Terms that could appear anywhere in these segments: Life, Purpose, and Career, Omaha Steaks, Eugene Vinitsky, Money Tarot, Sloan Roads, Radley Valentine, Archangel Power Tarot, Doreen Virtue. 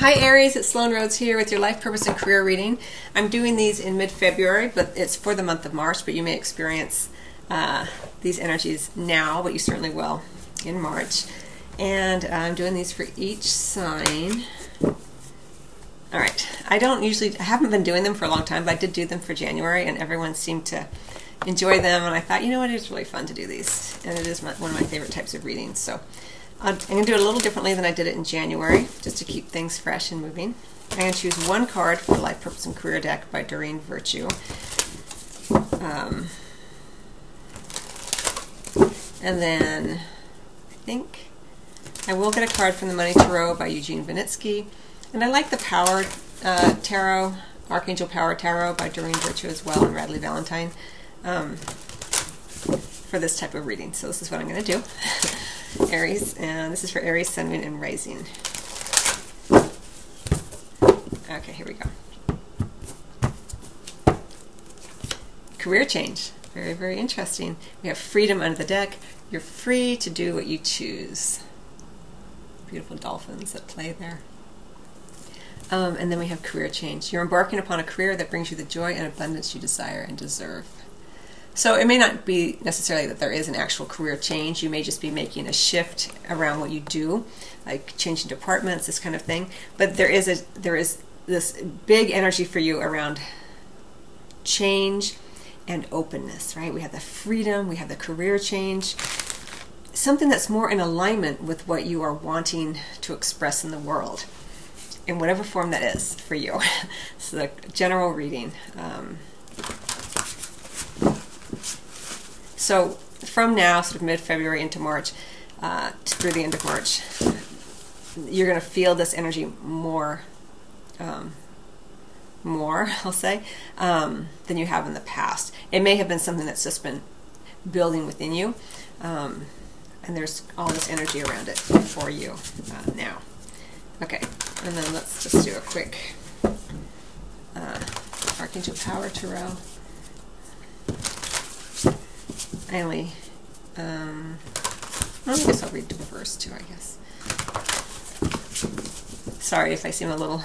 Hi Aries, it's Sloan Roads here with your Life, Purpose, and Career reading. I'm doing these in mid-February, but it's for the month of March, but you may experience these energies now, but you certainly will in March. And I'm doing these for each sign. All right, I haven't been doing them for a long time, but I did do them for January, and everyone seemed to enjoy them, and I thought, you know what, it's really fun to do these, and it is one of my favorite types of readings, so I'm going to do it a little differently than I did it in January, just to keep things fresh and moving. I'm going to choose one card for the Life, Purpose, and Career deck by Doreen Virtue. And then I think I will get a card from the Money Tarot by Eugene Vinitsky. And I like the Power Tarot, Archangel Power Tarot by Doreen Virtue as well, and Radley Valentine, for this type of reading. So this is what I'm going to do. Aries, and this is for Aries, Sun, Moon, and Rising. Okay, here we go. Career change. Very, very interesting. We have freedom under the deck. You're free to do what you choose. Beautiful dolphins that play there. And then we have career change. You're embarking upon a career that brings you the joy and abundance you desire and deserve. So it may not be necessarily that there is an actual career change. You may just be making a shift around what you do, like changing departments, this kind of thing. But there is this big energy for you around change and openness, right? We have the freedom, we have the career change, something that's more in alignment with what you are wanting to express in the world, in whatever form that is for you. So the general reading. So from now, sort of mid-February into March, through the end of March, you're going to feel this energy more, I'll say, than you have in the past. It may have been something that's just been building within you, and there's all this energy around it for you now. Okay, and then let's just do a quick Archangel Power Tarot. I guess I'll read the reverse too, I guess. Sorry if I seem a little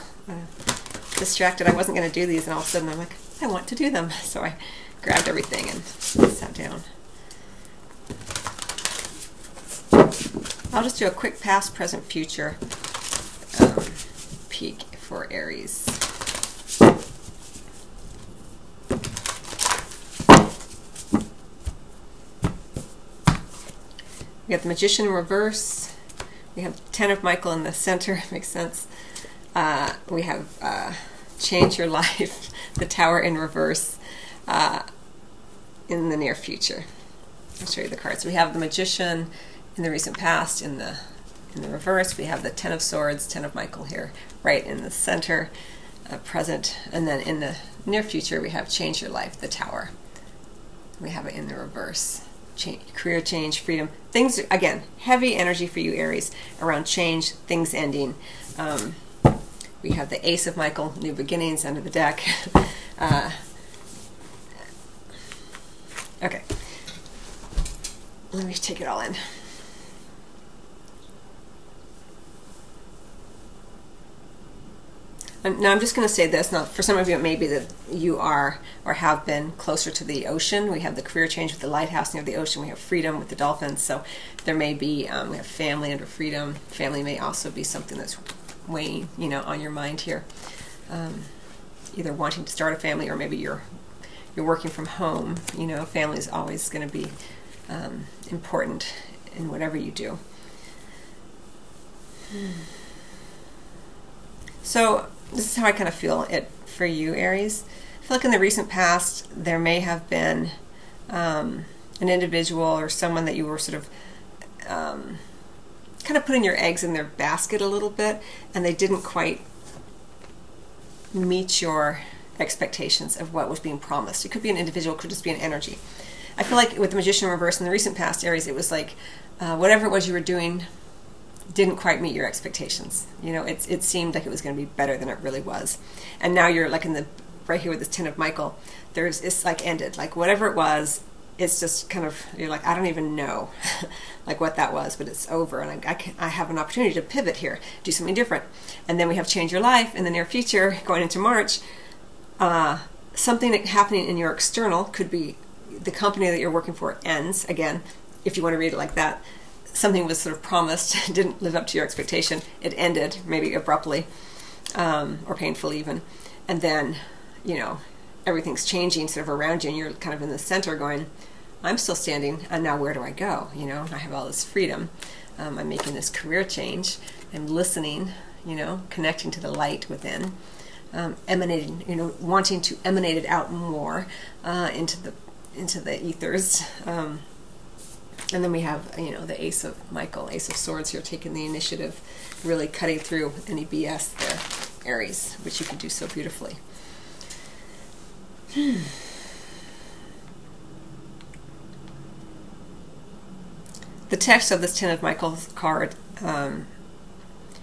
distracted. I wasn't going to do these, and all of a sudden I'm like, I want to do them. So I grabbed everything and sat down. I'll just do a quick past, present, future peek for Aries. We have the Magician in reverse. We have Ten of Michael in the center. Makes sense. We have Change Your Life, the Tower in reverse, in the near future. I'll show you the cards. We have the Magician in the recent past in the reverse. We have the Ten of Swords, Ten of Michael here, right in the center, present. And then in the near future, we have Change Your Life, the Tower. We have it in the reverse. Change, career change, freedom, things, again, heavy energy for you, Aries, around change, things ending. We have the Ace of Michael, new beginnings, under the deck. Okay, let me take it all in. Now, I'm just going to say this. Now, for some of you, it may be that you are or have been closer to the ocean. We have the career change with the lighthouse near the ocean. We have freedom with the dolphins. So there may be, we have family under freedom. Family may also be something that's weighing, on your mind here. Either wanting to start a family, or maybe you're working from home. Family is always going to be important in whatever you do. So this is how I kind of feel it for you, Aries. I feel like in the recent past, there may have been an individual or someone that you were sort of kind of putting your eggs in their basket a little bit, and they didn't quite meet your expectations of what was being promised. It could be an individual, it could just be an energy. I feel like with the Magician in reverse in the recent past, Aries, it was like whatever it was you were doing didn't quite meet your expectations. It seemed like it was going to be better than it really was, and now you're like right here with this Ten of Michael. It's like ended. Like whatever it was, it's just kind of, you're like, I don't even know like what that was, but it's over, and I have an opportunity to pivot here, do something different. And then we have Change Your Life in the near future, going into March. Something happening in your external, could be the company that you're working for ends, again, if you want to read it like that. Something was sort of promised, didn't live up to your expectation, it ended, maybe abruptly, or painfully even. And then, you know, everything's changing sort of around you, and you're kind of in the center going, I'm still standing, and now where do I go? You know, I have all this freedom. I'm making this career change. I'm listening, you know, connecting to the light within, emanating, you know, wanting to emanate it out more into the ethers. And then we have, you know, the Ace of Michael, Ace of Swords here, taking the initiative, really cutting through any BS there, Aries, which you can do so beautifully. The text of this Ten of Michael's card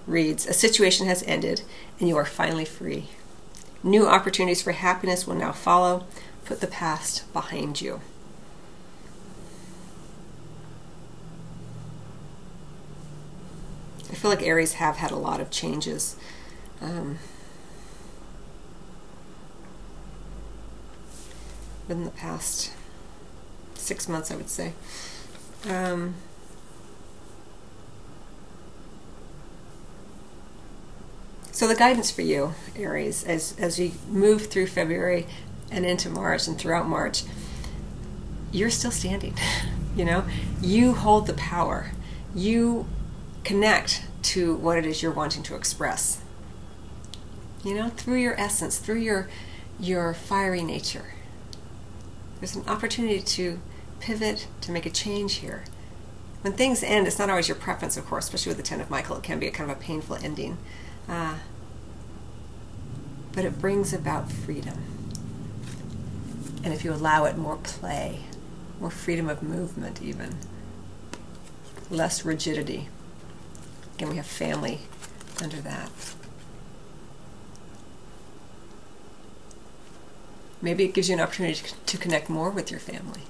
reads, a situation has ended and you are finally free. New opportunities for happiness will now follow. Put the past behind you. I feel like Aries have had a lot of changes. In the past 6 months, I would say. So the guidance for you, Aries, as you move through February and into March and throughout March, you're still standing, you know? You hold the power. You connect to what it is you're wanting to express, you know, through your essence, through your fiery nature. There's an opportunity to pivot, to make a change here. When things end, it's not always your preference, of course, especially with the Ten of Michael. It can be a kind of a painful ending. But it brings about freedom. And if you allow it, more play, more freedom of movement even, less rigidity. Again, we have family under that. Maybe it gives you an opportunity to connect more with your family.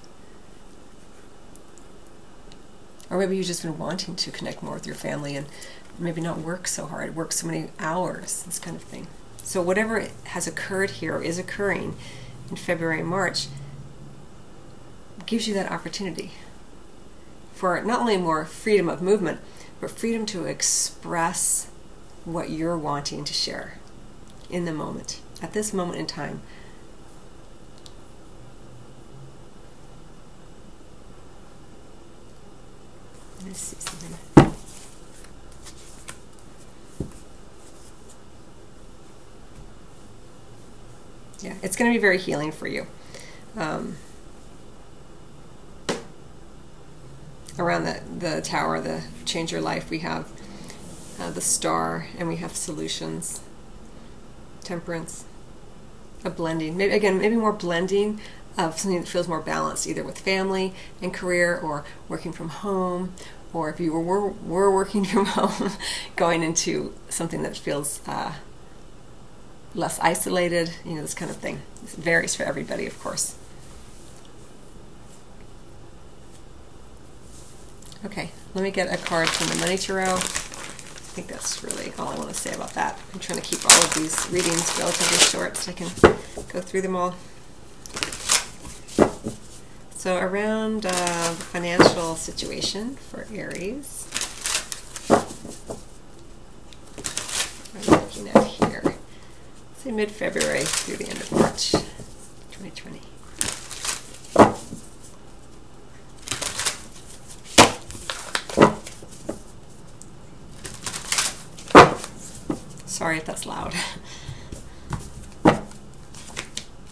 Or maybe you've just been wanting to connect more with your family and maybe not work so hard, work so many hours, this kind of thing. So whatever has occurred here, or is occurring in February and March, gives you that opportunity for not only more freedom of movement, but freedom to express what you're wanting to share in the moment, at this moment in time. Let's see something. Yeah, it's going to be very healing for you. Around the tower, the Change Your Life, we have the star, and we have solutions, temperance, a blending. Maybe more blending of something that feels more balanced, either with family and career, or working from home, or if you were working from home, going into something that feels less isolated, you know, this kind of thing. It varies for everybody, of course. Okay, let me get a card from the Money Tarot. I think that's really all I want to say about that. I'm trying to keep all of these readings relatively short so I can go through them all. So around the financial situation for Aries, what am I looking at here? Say mid-February through the end of March 2020. Sorry if that's loud.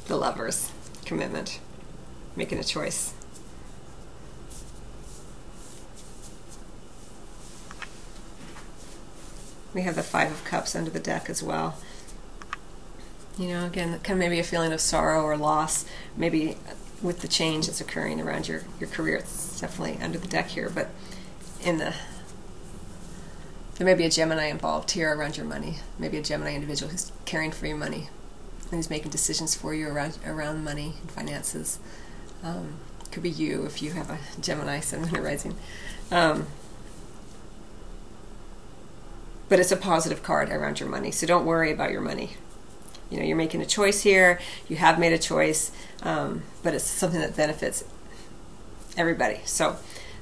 The Lovers, commitment. Making a choice. We have the Five of Cups under the deck as well. You know, again, kind of maybe a feeling of sorrow or loss, maybe with the change that's occurring around your career. It's definitely under the deck here, but there may be a Gemini involved here around your money, maybe a Gemini individual who's caring for your money and who's making decisions for you around money and finances. could be you if you have a Gemini Sun and a rising. But it's a positive card around your money, so don't worry about your money. You know, you're making a choice here. You have made a choice, but it's something that benefits everybody. So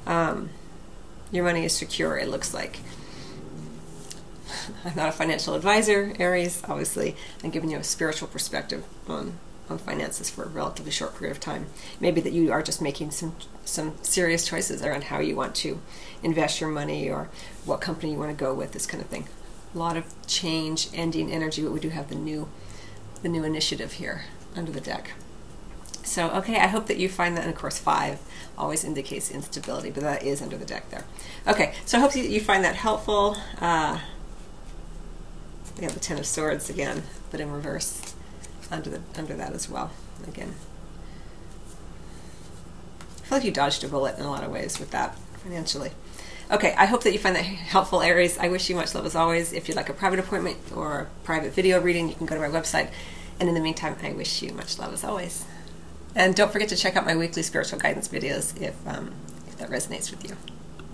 your money is secure, it looks like. I'm not a financial advisor, Aries, obviously. I'm giving you a spiritual perspective on finances for a relatively short period of time. Maybe that you are just making some serious choices around how you want to invest your money or what company you want to go with, this kind of thing. A lot of change, ending energy, but we do have the new initiative here under the deck. So, okay, I hope that you find that, and of course 5 always indicates instability, but that is under the deck there. Okay, so I hope you find that helpful. We have the 10 of Swords again, but in reverse under that as well. Again, I feel like you dodged a bullet in a lot of ways with that financially. Okay, I hope that you find that helpful, Aries. I wish you much love as always. If you'd like a private appointment or a private video reading, you can go to my website. And in the meantime, I wish you much love as always. And don't forget to check out my weekly spiritual guidance videos if that resonates with you.